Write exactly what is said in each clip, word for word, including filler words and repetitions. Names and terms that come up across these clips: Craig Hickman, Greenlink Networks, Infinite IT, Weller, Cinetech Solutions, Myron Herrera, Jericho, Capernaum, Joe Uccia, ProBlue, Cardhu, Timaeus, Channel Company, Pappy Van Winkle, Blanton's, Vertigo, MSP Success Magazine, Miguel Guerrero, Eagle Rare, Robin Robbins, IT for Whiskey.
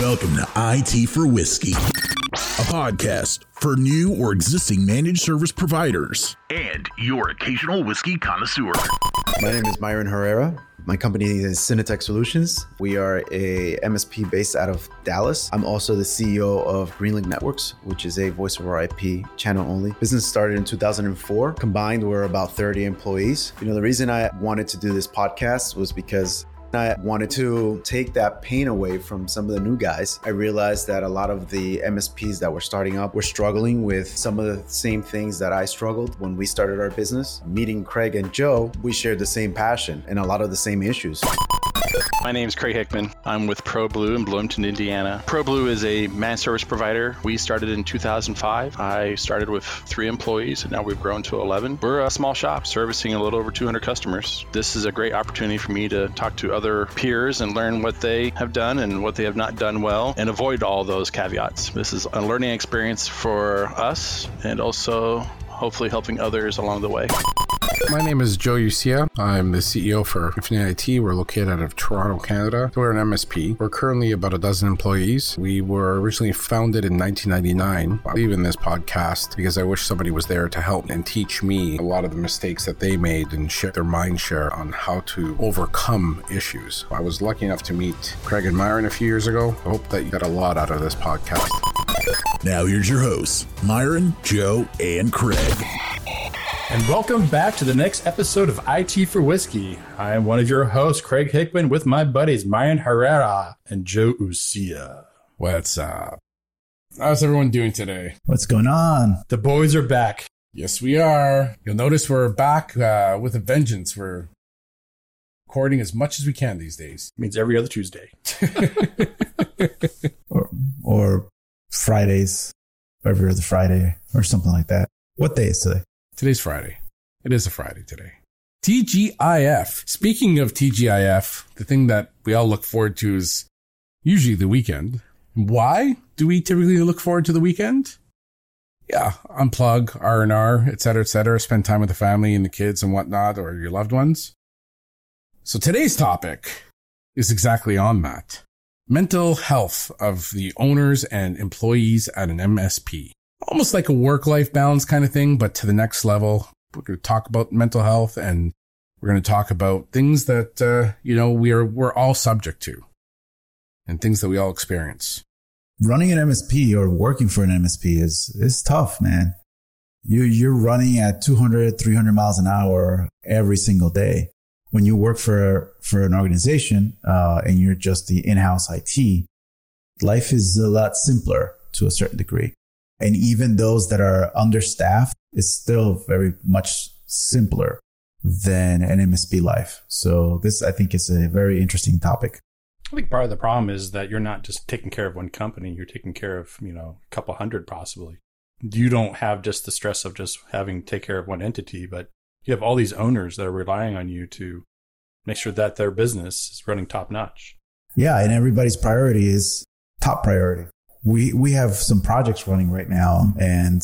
Welcome to I T for Whiskey, a podcast for new or existing managed service providers and your occasional whiskey connoisseur. My name is Myron Herrera. My company is Cinetech Solutions. We are a M S P based out of Dallas. I'm also the C E O of Greenlink Networks, which is a voice over I P channel only. Business started in two thousand four. Combined, we're about thirty employees. You know, the reason I wanted to do this podcast was because I wanted to take that pain away from some of the new guys. I realized that a lot of the M S Ps that were starting up were struggling with some of the same things that I struggled when we started our business. Meeting Craig and Joe, we shared the same passion and a lot of the same issues. My name is Craig Hickman. I'm with ProBlue in Bloomington, Indiana. ProBlue is a managed service provider. We started in two thousand five. I started with three employees, and now we've grown to eleven. We're a small shop servicing a little over two hundred customers. This is a great opportunity for me to talk to other peers and learn what they have done and what they have not done well and avoid all those caveats. This is a learning experience for us and also hopefully helping others along the way. My name is Joe Uccia. I'm the C E O for Infinite I T. We're located out of Toronto, Canada. We're an M S P. We're currently about a dozen employees. We were originally founded in nineteen ninety-nine. I believe in this podcast because I wish somebody was there to help and teach me a lot of the mistakes that they made and share their mind share on how to overcome issues. I was lucky enough to meet Craig and Myron a few years ago. I hope that you got a lot out of this podcast. Now here's your hosts, Myron, Joe, and Craig. And welcome back to the next episode of I T for Whiskey. I am one of your hosts, Craig Hickman, with my buddies, Myron Herrera and Joe Uccia. What's up? How's everyone doing today? What's going on? The boys are back. Yes, we are. You'll notice we're back uh, with a vengeance. We're recording as much as we can these days. It means every other Tuesday. or, or Fridays, every other Friday or something like that. What day is today? Today's Friday. It is a Friday today. T G I F. Speaking of T G I F, the thing that we all look forward to is usually the weekend. Why do we typically look forward to the weekend? Yeah, unplug, R and R, et cetera, et cetera. Spend time with the family and the kids and whatnot, or your loved ones. So today's topic is exactly on that. Mental health of the owners and employees at an M S P. Almost like a work-life balance kind of thing, but to the next level. We're going to talk about mental health, and we're going to talk about things that, uh, you know, we are, we're all subject to and things that we all experience. Running an M S P or working for an M S P is, is tough, man. You, you're running at two hundred, three hundred miles an hour every single day. When you work for, for an organization, uh, and you're just the in-house I T, life is a lot simpler to a certain degree. And even those that are understaffed, it's still very much simpler than an M S P life. So this, I think, is a very interesting topic. I think part of the problem is that you're not just taking care of one company. You're taking care of, you know, a couple hundred possibly. You don't have just the stress of just having to take care of one entity, but you have all these owners that are relying on you to make sure that their business is running top notch. Yeah. And everybody's priority is top priority. We we have some projects running right now, and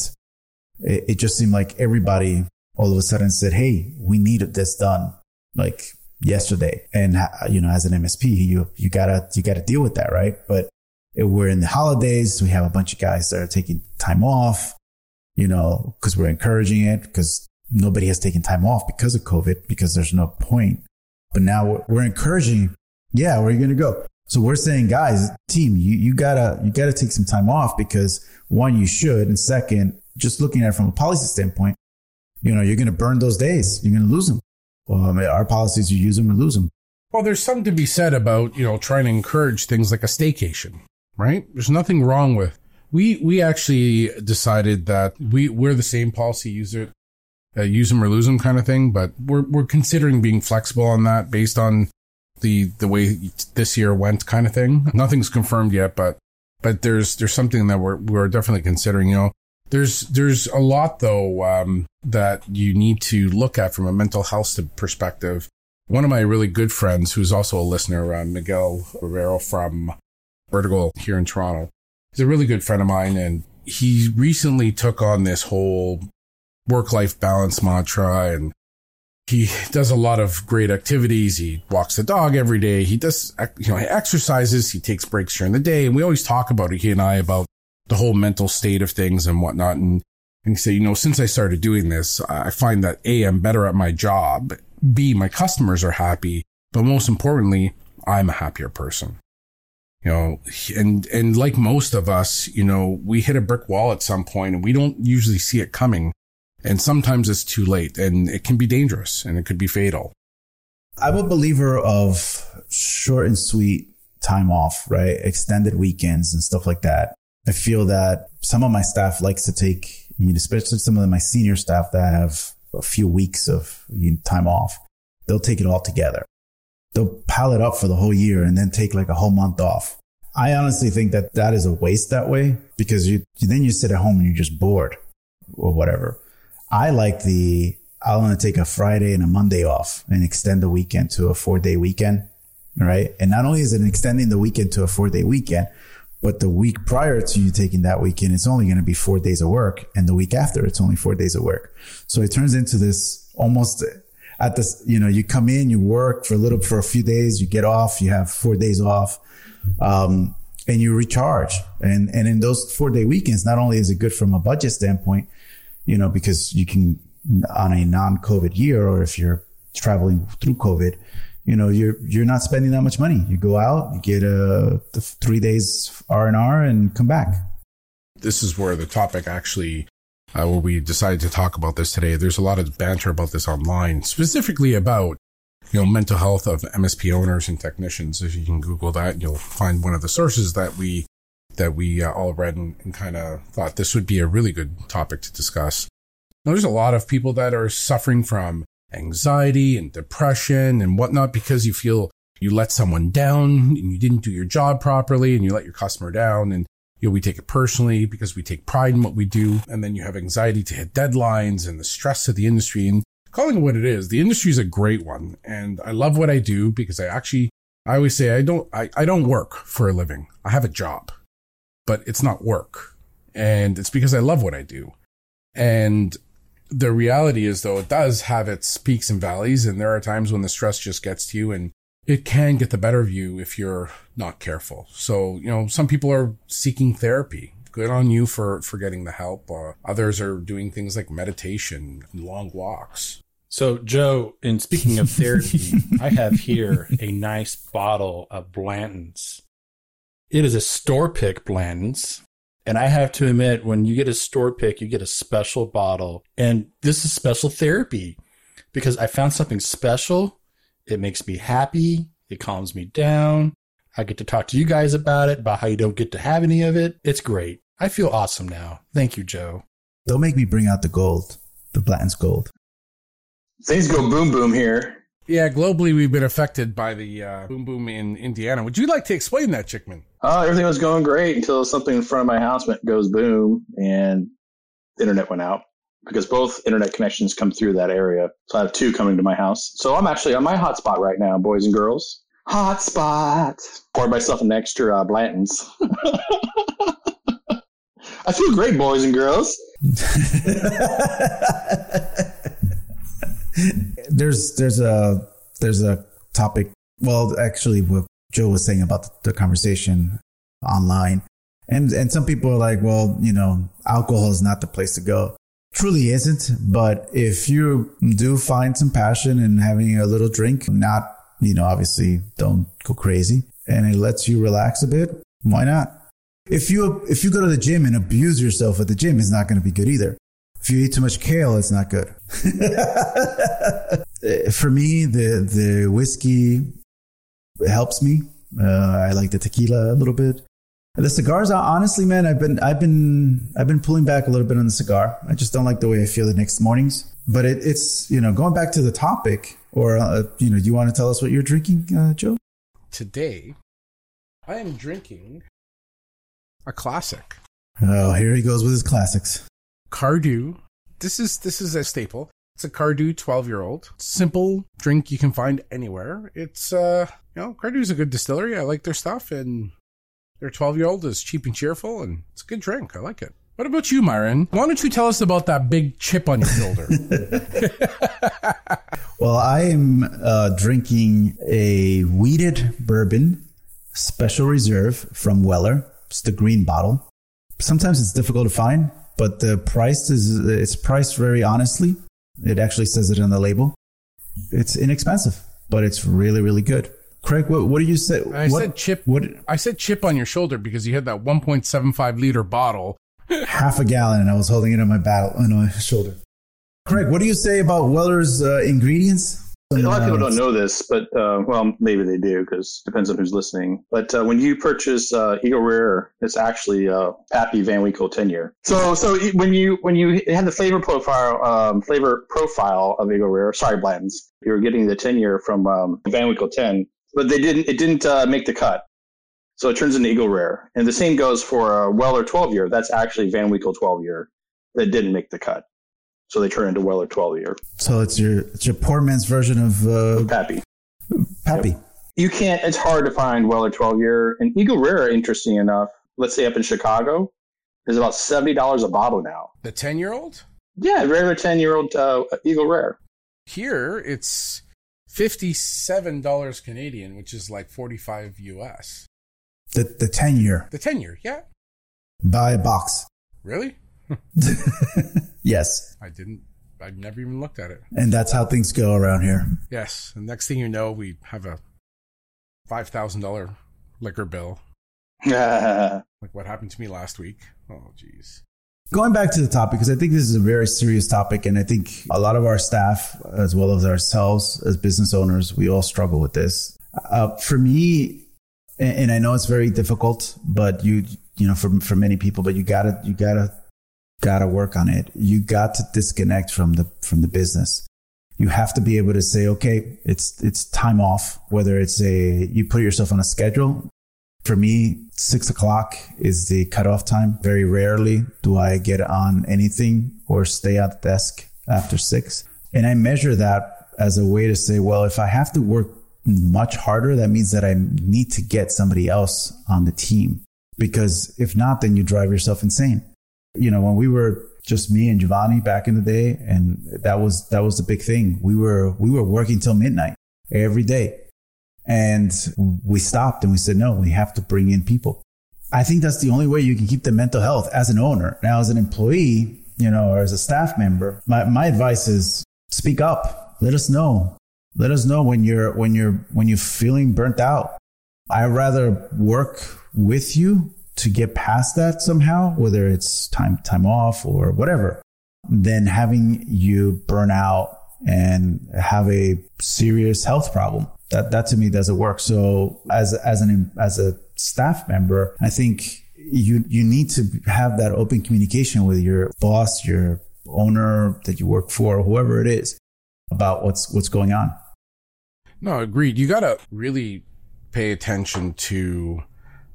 it, it just seemed like everybody all of a sudden said, hey, we need this done like yesterday. And, you know, as an M S P, you you gotta you gotta deal with that, right? But it, we're in the holidays. We have a bunch of guys that are taking time off, you know, because we're encouraging it, because nobody has taken time off because of COVID, because there's no point. But now we're, we're encouraging, yeah, where are you going to go? So we're saying, guys, team, you, you gotta, you gotta take some time off because one, you should. And second, just looking at it from a policy standpoint, you know, you're going to burn those days. You're going to lose them. Well, I mean, our policies, you use them or lose them. Well, there's something to be said about, you know, trying to encourage things like a staycation, right? There's nothing wrong with, we, we actually decided that we, we're the same policy user, uh, use them or lose them kind of thing, but we're, we're considering being flexible on that based on the the way this year went kind of thing. Nothing's confirmed yet, but but there's there's something that we're we're definitely considering. You know, there's there's a lot though um that you need to look at from a mental health perspective. One of my really good friends, who's also a listener, uh, Miguel Guerrero from Vertigo here in Toronto, he's a really good friend of mine, and he recently took on this whole work-life balance mantra and He does a lot of great activities. He walks the dog every day. He does, you know, he exercises. He takes breaks during the day. And we always talk about it, he and I, about the whole mental state of things and whatnot. And, and he said, you know, since I started doing this, I find that A, I'm better at my job. B, my customers are happy. But most importantly, I'm a happier person. You know, and, and like most of us, you know, we hit a brick wall at some point and we don't usually see it coming. And sometimes it's too late and it can be dangerous and it could be fatal. I'm a believer of short and sweet time off, right? Extended weekends and stuff like that. I feel that some of my staff likes to take, you know, especially some of my senior staff that have a few weeks of you know, time off, they'll take it all together. They'll pile it up for the whole year and then take like a whole month off. I honestly think that that is a waste that way because you then you sit at home and you're just bored or whatever. I like the, I want to take a Friday and a Monday off and extend the weekend to a four day weekend, right? And not only is it extending the weekend to a four day weekend, but the week prior to you taking that weekend, it's only going to be four days of work. And the week after, it's only four days of work. So it turns into this almost at this, you know, you come in, you work for a little, for a few days, you get off, you have four days off. Um, and you recharge. And, and in those four day weekends, not only is it good from a budget standpoint, you know, because you can on a non-COVID year, or if you're traveling through COVID, you know, you're you're not spending that much money. You go out, you get a the three days R and R and come back. This is where the topic actually, uh, where we decided to talk about this today. There's a lot of banter about this online, specifically about, you know, mental health of M S P owners and technicians. If you can Google that, you'll find one of the sources that we that we uh, all read and, and kind of thought this would be a really good topic to discuss. Now, there's a lot of people that are suffering from anxiety and depression and whatnot because you feel you let someone down and you didn't do your job properly and you let your customer down. And, you know, we take it personally because we take pride in what we do. And then you have anxiety to hit deadlines and the stress of the industry. And calling it what it is, the industry is a great one. And I love what I do because I actually, I always say I don't, I, I don't work for a living. I have a job. But it's not work. And it's because I love what I do. And the reality is, though, it does have its peaks and valleys. And there are times when the stress just gets to you and it can get the better of you if you're not careful. So, you know, some people are seeking therapy. Good on you for, for getting the help. Uh, others are doing things like meditation and long walks. So, Joe, in speaking of therapy, I have here a nice bottle of Blanton's. It is a store pick Blanton's, and I have to admit, when you get a store pick, you get a special bottle, and this is special therapy because I found something special. It makes me happy. It calms me down. I get to talk to you guys about it, about how you don't get to have any of it. It's great. I feel awesome now. Thank you, Joe. Don't make me bring out the gold, the Blanton's gold. Things go boom, boom here. Yeah, globally, we've been affected by the uh, boom boom in Indiana. Would you like to explain that, Chickman? Oh, uh, everything was going great until something in front of my house went goes boom and the internet went out because both internet connections come through that area. So I have two coming to my house. So I'm actually on my hotspot right now, boys and girls. Hotspot. Poured myself an extra uh, Blanton's. I feel great, boys and girls. There's there's a there's a topic. Well, actually, what Joe was saying about the conversation online, and and some people are like, well, you know, alcohol is not the place to go. Truly isn't. But if you do find some passion in having a little drink, not you know, obviously, don't go crazy, and it lets you relax a bit. Why not? If you if you go to the gym and abuse yourself at the gym, it's not going to be good either. If you eat too much kale, it's not good. For me, the the whiskey helps me. Uh, I like the tequila a little bit. The cigars, honestly, man, I've been I've been I've been pulling back a little bit on the cigar. I just don't like the way I feel the next mornings. But it, it's you know going back to the topic, or uh, you know, do you want to tell us what you're drinking, uh, Joe? Today, I am drinking a classic. Oh, here he goes with his classics. Cardhu. This is this is a staple. It's a Cardhu twelve-year-old. Simple drink you can find anywhere. It's, uh, you know, Cardhu's a good distillery. I like their stuff, and their twelve-year-old is cheap and cheerful, and it's a good drink. I like it. What about you, Myron? Why don't you tell us about that big chip on your shoulder? Well, I am uh, drinking a wheated bourbon special reserve from Weller. It's the green bottle. Sometimes it's difficult to find, but the price is, it's priced very honestly. It actually says it on the label. It's inexpensive, but it's really, really good. Craig, what, what do you say? I what, said chip. What? I said chip on your shoulder because you had that one point seven five liter bottle, half a gallon, and I was holding it on my battle on my shoulder. Craig, what do you say about Weller's uh, ingredients? A lot of people don't know this, but uh, well, maybe they do because it depends on who's listening. But uh, when you purchase uh, Eagle Rare, it's actually uh, Pappy Van Winkle ten year. So, so when you when you had the flavor profile um, flavor profile of Eagle Rare, sorry, Blanton's, you were getting the ten year from um, Van Winkle ten, but they didn't it didn't uh, make the cut. So it turns into Eagle Rare, and the same goes for a Weller twelve year. That's actually Van Winkle twelve year that didn't make the cut. So they turn into Weller twelve year. So it's your it's your poor man's version of uh, Pappy. Pappy. Yep. You can't. It's hard to find Weller twelve year, and Eagle Rare. Interesting enough, let's say up in Chicago, is about seventy dollars a bottle now. The ten year old. Yeah, regular ten year old uh, Eagle Rare. Here it's fifty seven dollars Canadian, which is like forty five U S. The the ten year. The ten year. Yeah. Buy a box. Really. Yes. I didn't, I've never even looked at it. And that's how things go around here. Yes. And next thing you know, we have a five thousand dollars liquor bill. Yeah. Like what happened to me last week. Oh, geez. Going back to the topic, because I think this is a very serious topic. And I think a lot of our staff, as well as ourselves as business owners, we all struggle with this. Uh, for me, and, and I know it's very difficult, but you, you know, for, for many people, but you gotta, you gotta, Got to work on it. You got to disconnect from the from the business. You have to be able to say, okay, it's it's time off. Whether it's a you put yourself on a schedule. For me, six o'clock is the cutoff time. Very rarely do I get on anything or stay at the desk after six. And I measure that as a way to say, well, if I have to work much harder, that means that I need to get somebody else on the team, because if not, then you drive yourself insane. You know, when we were just me and Giovanni back in the day, and that was that was the big thing. We were we were working till midnight every day, and we stopped and we said, no, we have to bring in people. I think that's the only way you can keep the mental health as an owner. Now, as an employee, you know, or as a staff member, my, my advice is speak up. Let us know. Let us know when you're when you're when you're feeling burnt out. I'd rather work with you to get past that somehow, whether it's time time off or whatever, than having you burn out and have a serious health problem. That that to me doesn't work. So as as an as a staff member, I think you you need to have that open communication with your boss, your owner that you work for, whoever it is, about what's what's going on. No, agreed. You gotta really pay attention to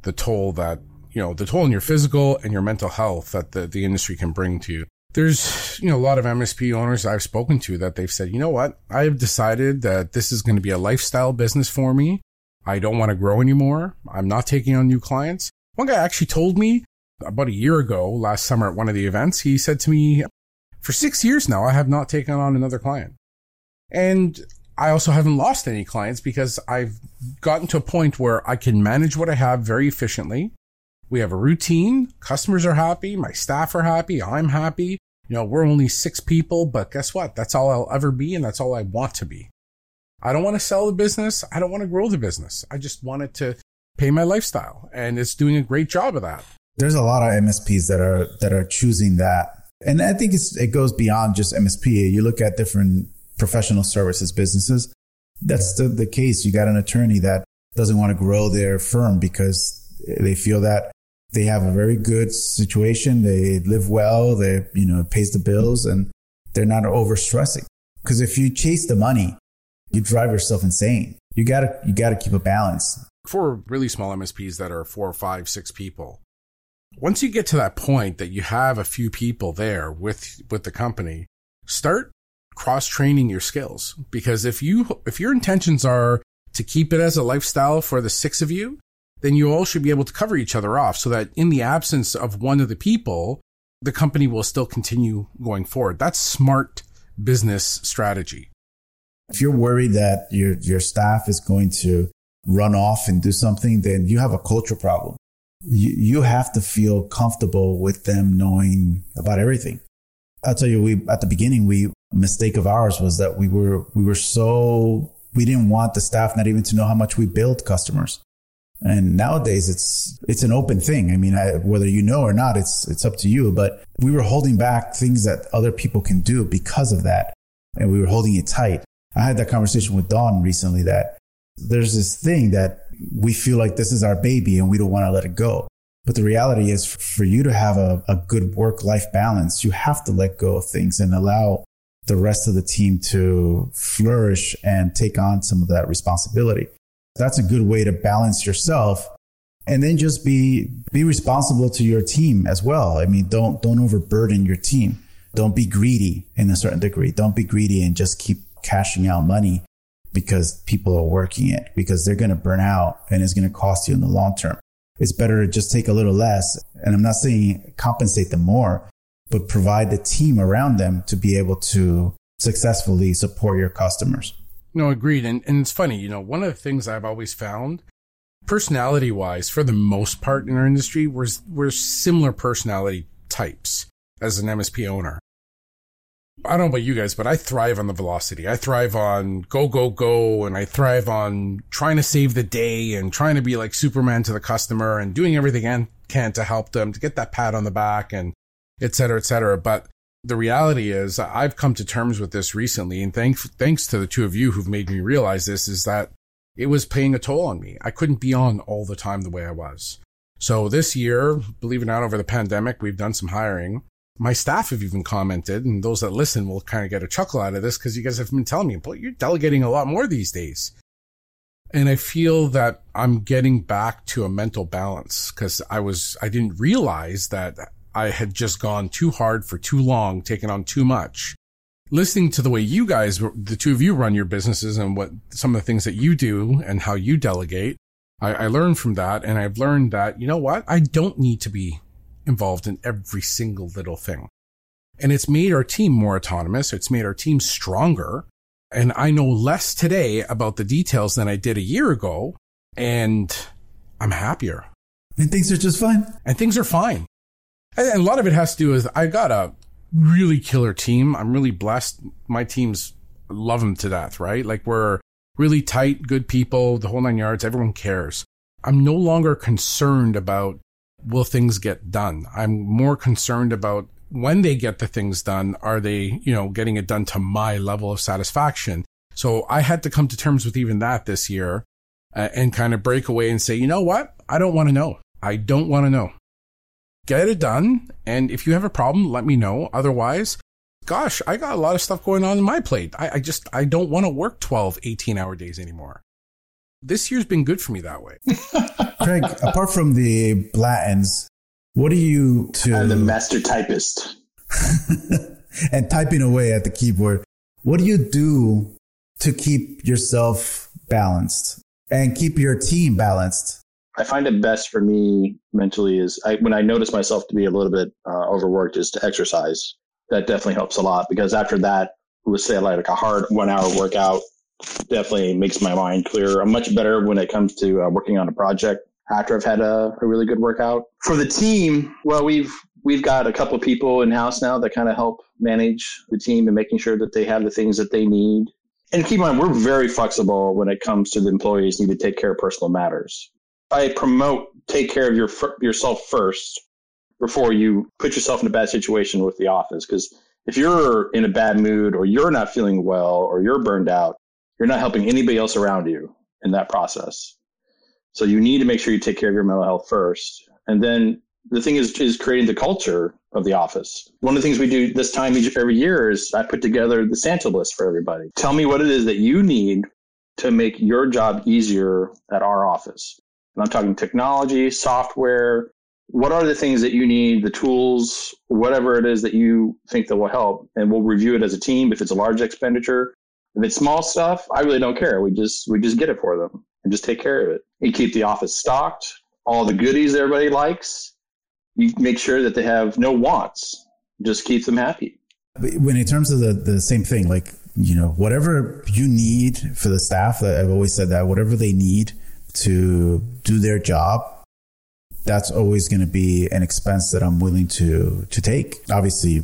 the toll that you know, the toll on your physical and your mental health that the, the industry can bring to you. There's, you know, a lot of M S P owners I've spoken to that they've said, you know what, I have decided that this is going to be a lifestyle business for me. I don't want to grow anymore. I'm not taking on new clients. One guy actually told me about a year ago, last summer at one of the events, he said to me, for six years now, I have not taken on another client. And I also haven't lost any clients because I've gotten to a point where I can manage what I have very efficiently. We have a routine. Customers are happy. My staff are happy. I'm happy. You know, we're only six people, but guess what? That's all I'll ever be. And that's all I want to be. I don't want to sell the business. I don't want to grow the business. I just want it to pay my lifestyle. And it's doing a great job of that. There's a lot of M S Ps that are, that are choosing that. And I think it's, it goes beyond just M S P. You look at different professional services businesses. That's the, the case. You got an attorney that doesn't want to grow their firm because they feel that they have a very good situation. They live well. They, you know, pays the bills, and they're not overstressing. Because if you chase the money, you drive yourself insane. You gotta, you gotta keep a balance. For really small M S Ps that are four, five, six people, once you get to that point that you have a few people there with with the company, start cross training your skills. Because if you if your intentions are to keep it as a lifestyle for the six of you, then you all should be able to cover each other off so that in the absence of one of the people, the company will still continue going forward. That's smart business strategy. If you're worried that your your staff is going to run off and do something, then you have a culture problem. You, you have to feel comfortable with them knowing about everything. I'll tell you, we at the beginning, we mistake of ours was that we were we were so we didn't want the staff not even to know how much we billed customers. And nowadays, it's it's an open thing. I mean, I, whether you know or not, it's it's up to you. But we were holding back things that other people can do because of that, and we were holding it tight. I had that conversation with Dawn recently that there's this thing that we feel like this is our baby and we don't want to let it go. But the reality is for you to have a, a good work-life balance, you have to let go of things and allow the rest of the team to flourish and take on some of that responsibility. That's a good way to balance yourself and then just be be responsible to your team as well. I mean, don't don't overburden your team. Don't be greedy in a certain degree. Don't be greedy and just keep cashing out money because people are working it, because they're going to burn out and it's going to cost you in the long term. It's better to just take a little less. And I'm not saying compensate them more, but provide the team around them to be able to successfully support your customers. No, agreed. And, and it's funny, you know, one of the things I've always found personality wise, for the most part in our industry, we're, we're similar personality types as an M S P owner. I don't know about you guys, but I thrive on the velocity. I thrive on go, go, go. And I thrive on trying to save the day and trying to be like Superman to the customer and doing everything I can to help them to get that pat on the back and et cetera, et cetera. But the reality is I've come to terms with this recently. And thanks, thanks to the two of you who've made me realize this is that it was paying a toll on me. I couldn't be on all the time the way I was. So this year, believe it or not, over the pandemic, we've done some hiring. My staff have even commented, and those that listen will kind of get a chuckle out of this because you guys have been telling me, but you're delegating a lot more these days. And I feel that I'm getting back to a mental balance because I was, I didn't realize that I had just gone too hard for too long, taking on too much. Listening to the way you guys, the two of you run your businesses and what some of the things that you do and how you delegate, I, I learned from that. And I've learned that, you know what? I don't need to be involved in every single little thing. And it's made our team more autonomous. It's made our team stronger. And I know less today about the details than I did a year ago. And I'm happier. And things are just fine. And things are fine. And a lot of it has to do with I got a really killer team. I'm really blessed. My teams love them to death, right? Like we're really tight, good people, the whole nine yards. Everyone cares. I'm no longer concerned about will things get done? I'm more concerned about when they get the things done, are they, you know, getting it done to my level of satisfaction? So I had to come to terms with even that this year uh, and kind of break away and say, you know what? I don't want to know. I don't want to know. Get it done. And if you have a problem, let me know. Otherwise, gosh, I got a lot of stuff going on in my plate. I, I just, I don't want to work twelve, eighteen hour days anymore. This year's been good for me that way. Craig, apart from the Blanton's, what are you to... I'm the master typist. And typing away at the keyboard. What do you do to keep yourself balanced and keep your team balanced? I find it best for me mentally is I, when I notice myself to be a little bit uh, overworked is to exercise. That definitely helps a lot because after that, it was say like a hard one hour workout. Definitely makes my mind clearer. I'm much better when it comes to uh, working on a project after I've had a, a really good workout. For the team, well, we've we've got a couple of people in-house now that kind of help manage the team and making sure that they have the things that they need. And keep in mind, we're very flexible when it comes to the employees need to take care of personal matters. I promote take care of your yourself first before you put yourself in a bad situation with the office. Because if you're in a bad mood or you're not feeling well or you're burned out, you're not helping anybody else around you in that process. So you need to make sure you take care of your mental health first. And then the thing is, is creating the culture of the office. One of the things we do this time each, every year is I put together the Santa list for everybody. Tell me what it is that you need to make your job easier at our office. And I'm talking technology, software. What are the things that you need, the tools, whatever it is that you think that will help? And we'll review it as a team if it's a large expenditure. If it's small stuff, I really don't care. We just we just get it for them and just take care of it. You keep the office stocked, all the goodies everybody likes, you make sure that they have no wants. Just keep them happy. When in terms of the, the same thing, like, you know, whatever you need for the staff, I've always said that whatever they need to do their job, that's always going to be an expense that I'm willing to, to take. Obviously,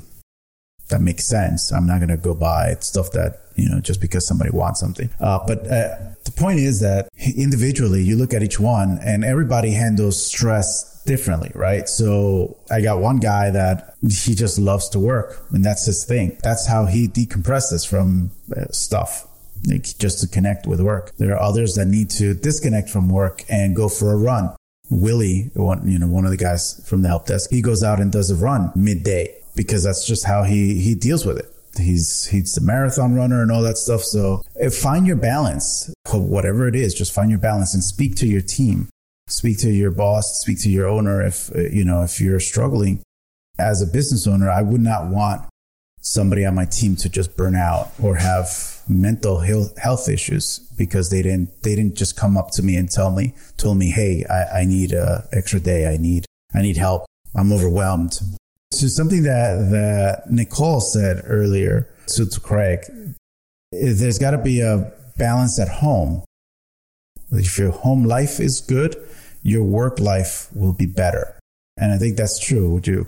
that makes sense. I'm not going to go buy stuff that, you know, just because somebody wants something. Uh, but uh, the point is that individually, you look at each one and everybody handles stress differently, right? So I got one guy that he just loves to work, and that's his thing. That's how he decompresses from uh, stuff. Like, just to connect with work. There are others that need to disconnect from work and go for a run. Willie, one, you know, one of the guys from the help desk, he goes out and does a run midday because that's just how he, he deals with it. He's he's the marathon runner and all that stuff. So find your balance, whatever it is, just find your balance and speak to your team, speak to your boss, speak to your owner. If, you know, if you're struggling as a business owner, I would not want somebody on my team to just burn out or have mental health issues because they didn't they didn't just come up to me and tell me told me, hey, I, I need a extra day. I need I need help. I'm overwhelmed. So something that, that Nicole said earlier to, to Craig, there's got to be a balance at home. If your home life is good, your work life will be better. And I think that's true. Would you?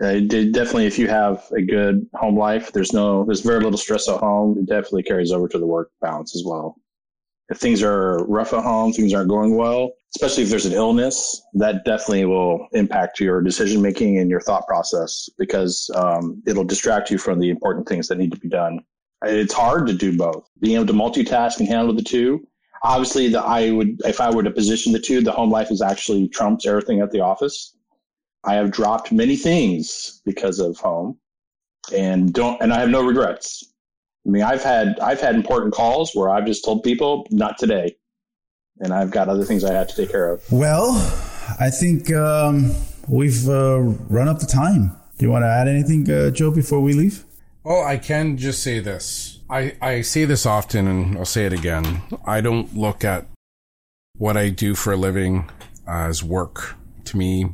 Uh, definitely, if you have a good home life, there's no, there's very little stress at home. It definitely carries over to the work balance as well. If things are rough at home, things aren't going well, especially if there's an illness, that definitely will impact your decision making and your thought process because um, it'll distract you from the important things that need to be done. It's hard to do both. Being able to multitask and handle the two. Obviously, the, I would, if I were to position the two, the home life is actually trumps everything at the office. I have dropped many things because of home and don't, and I have no regrets. I mean, I've had, I've had important calls where I've just told people not today, and I've got other things I had to take care of. Well, I think, um, we've, uh, run up the time. Do you want to add anything, uh, Joe, before we leave? Well, I can just say this. I, I say this often and I'll say it again. I don't look at what I do for a living as work. To me,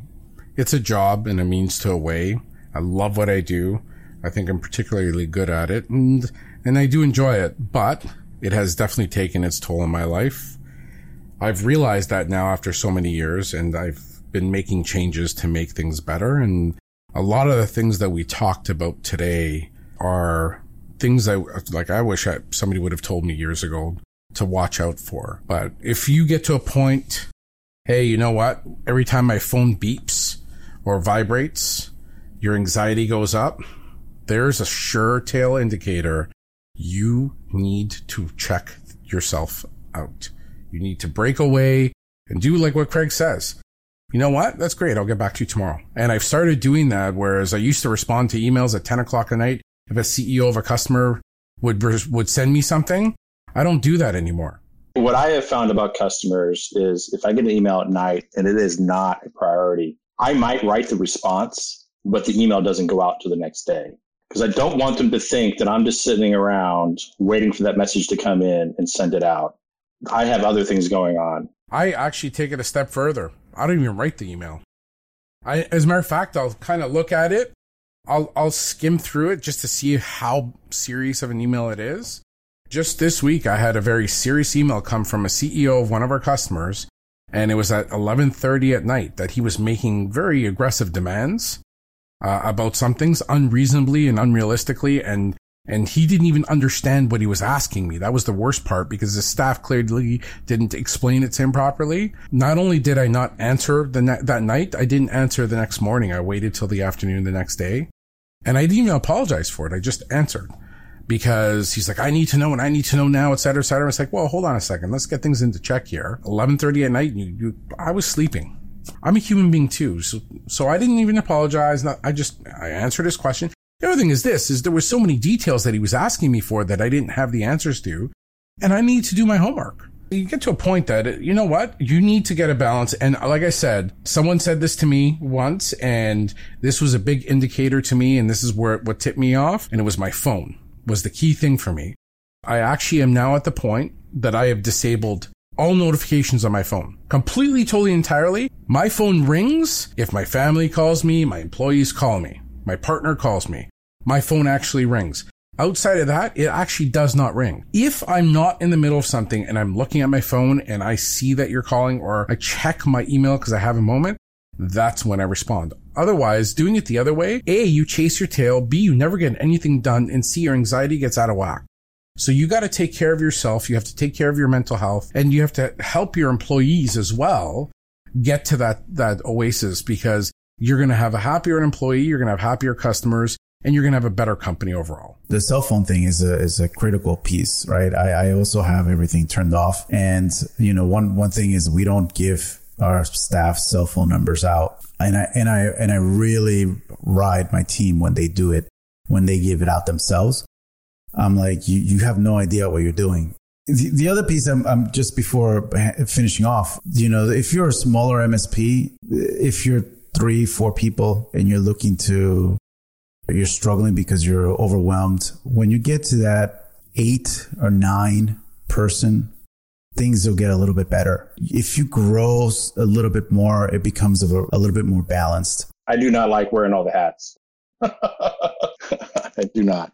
it's a job and a means to a way. I love what I do. I think I'm particularly good at it, and and I do enjoy it, but it has definitely taken its toll on my life. I've realized that now after so many years, and I've been making changes to make things better. And a lot of the things that we talked about today are things that, like, I wish I, somebody would have told me years ago to watch out for. But if you get to a point, hey, you know what? Every time my phone beeps or vibrates, your anxiety goes up, there's a sure tail indicator. You need to check yourself out. You need to break away and do like what Craig says. You know what? That's great. I'll get back to you tomorrow. And I've started doing that, whereas I used to respond to emails at ten o'clock at night. If a C E O of a customer would would send me something, I don't do that anymore. What I have found about customers is if I get an email at night and it is not a priority, I might write the response, but the email doesn't go out to the next day because I don't want them to think that I'm just sitting around waiting for that message to come in and send it out. I have other things going on. I actually take it a step further. I don't even write the email. I, as a matter of fact, I'll kind of look at it. I'll, I'll skim through it just to see how serious of an email it is. Just this week, I had a very serious email come from a C E O of one of our customers, and it was at eleven thirty at night that he was making very aggressive demands uh, about some things unreasonably and unrealistically, and and he didn't even understand what he was asking me. That was the worst part, because the staff clearly didn't explain it to him properly. Not only did I not answer the ne- that night, I didn't answer the next morning. I waited till the afternoon the next day, and I didn't even apologize for it. I just answered. Because he's like, I need to know and I need to know now, et cetera, et cetera. It's like, well, hold on a second. Let's get things into check here. eleven thirty at night, you, you, I was sleeping. I'm a human being too. So, so I didn't even apologize. Not, I just, I answered his question. The other thing is this, is there were so many details that he was asking me for that I didn't have the answers to. And I need to do my homework. You get to a point that, you know what? You need to get a balance. And like I said, someone said this to me once, and this was a big indicator to me. And this is where what tipped me off. And it was my phone. Was the key thing for me. I actually am now at the point that I have disabled all notifications on my phone. Completely, totally, entirely. My phone rings if my family calls me, my employees call me, my partner calls me. My phone actually rings. Outside of that, it actually does not ring. If I'm not in the middle of something and I'm looking at my phone and I see that you're calling, or I check my email because I have a moment, that's when I respond. Otherwise, doing it the other way, A, you chase your tail, B, you never get anything done, and C, your anxiety gets out of whack. So you got to take care of yourself. You have to take care of your mental health, and you have to help your employees as well get to that, that oasis, because you're going to have a happier employee. You're going to have happier customers, and you're going to have a better company overall. The cell phone thing is a, is a critical piece, right? I, I also have everything turned off. And, you know, one, one thing is we don't give our staff cell phone numbers out. And I, and I, and I really ride my team when they do it, when they give it out themselves. I'm like, you, you have no idea what you're doing. The, the other piece, I'm, I'm just before finishing off, you know, if you're a smaller M S P, if you're three, four people and you're looking to, you're struggling because you're overwhelmed, when you get to that eight or nine person, things will get a little bit better. If you grow a little bit more, it becomes a, a little bit more balanced. I do not like wearing all the hats. I do not.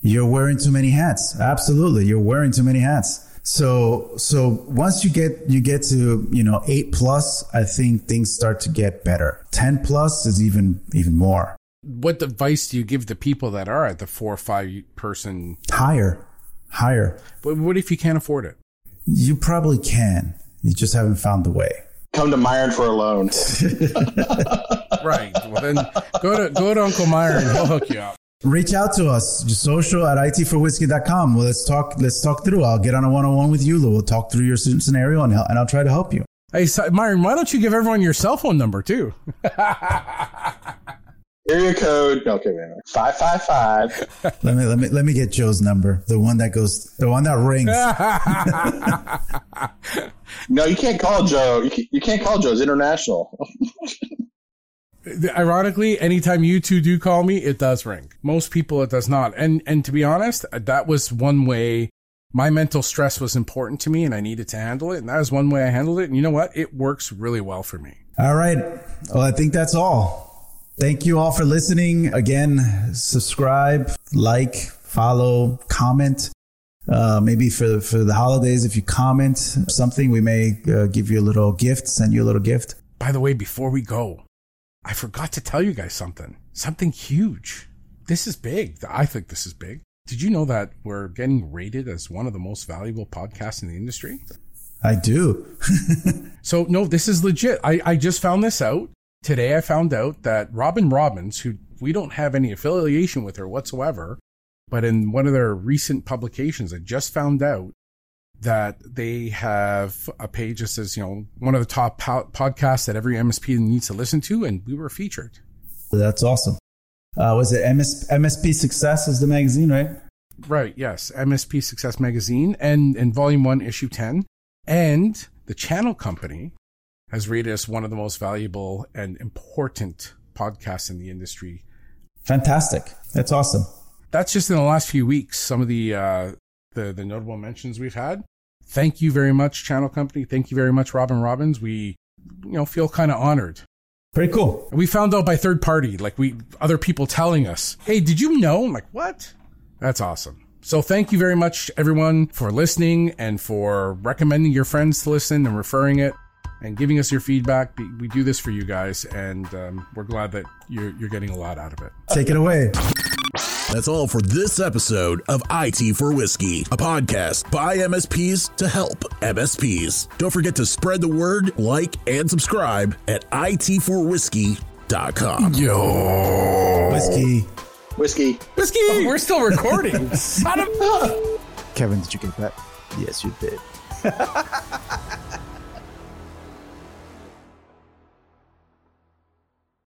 You're wearing too many hats. Absolutely. You're wearing too many hats. So, so once you get, you get to, you know, eight plus, I think things start to get better. ten plus is even, even more. What advice do you give the people that are at the four or five person? Higher, higher. But what if you can't afford it? You probably can. You just haven't found the way. Come to Myron for a loan. Right. Well, then go to, go to Uncle Myron. He'll hook you up. Reach out to us, social at I T for whiskey dot com. Well, let's talk, let's talk through. I'll get on a one-on-one with you. We'll talk through your scenario and I'll, and I'll try to help you. Hey, so, Myron, why don't you give everyone your cell phone number too? Area code. Okay, wait a minute. five five five. Let me, let me, let me get Joe's number. The one that goes, the one that rings. No, you can't call Joe. You can't, you can't call Joe. It's international. Ironically, anytime you two do call me, it does ring. Most people, it does not. And and to be honest, that was one way my mental stress was important to me and I needed to handle it. And that was one way I handled it. And you know what? It works really well for me. All right. Well, I think that's all. Thank you all for listening. Again, subscribe, like, follow, comment. Uh, maybe for, for the holidays, if you comment something, we may uh, give you a little gift, send you a little gift. By the way, before we go, I forgot to tell you guys something, something huge. This is big. I think this is big. Did you know that we're getting rated as one of the most valuable podcasts in the industry? I do. So no, this is legit. I, I just found this out today. I found out that Robin Robbins, who we don't have any affiliation with her whatsoever, but in one of their recent publications, I just found out that they have a page that says, you know, one of the top po- podcasts that every M S P needs to listen to, and we were featured. That's awesome. Uh, was it M S- M S P Success is the magazine, right? Right, yes. M S P Success Magazine, and in Volume one, Issue ten. And the Channel Company has rated us one of the most valuable and important podcasts in the industry. Fantastic. That's awesome. That's just in the last few weeks. Some of the... Uh, The, the notable mentions we've had. Thank you very much, Channel Company. Thank you very much, Robin Robbins. We, you know, feel kind of honored. Pretty cool. We found out by third party, like we, other people telling us, hey, did you know? I'm like, what? That's awesome. So thank you very much, everyone, for listening and for recommending your friends to listen and referring it and giving us your feedback. We do this for you guys, and um, we're glad that you're, you're getting a lot out of it. Take it away. That's all for this episode of I T for Whiskey, a podcast by M S Ps to help M S Ps. Don't forget to spread the word, like, and subscribe at I T for whiskey dot com. Yo! Whiskey. Whiskey. Whiskey! Oh, we're still recording. Son of a... Kevin, did you get that? Yes, you did.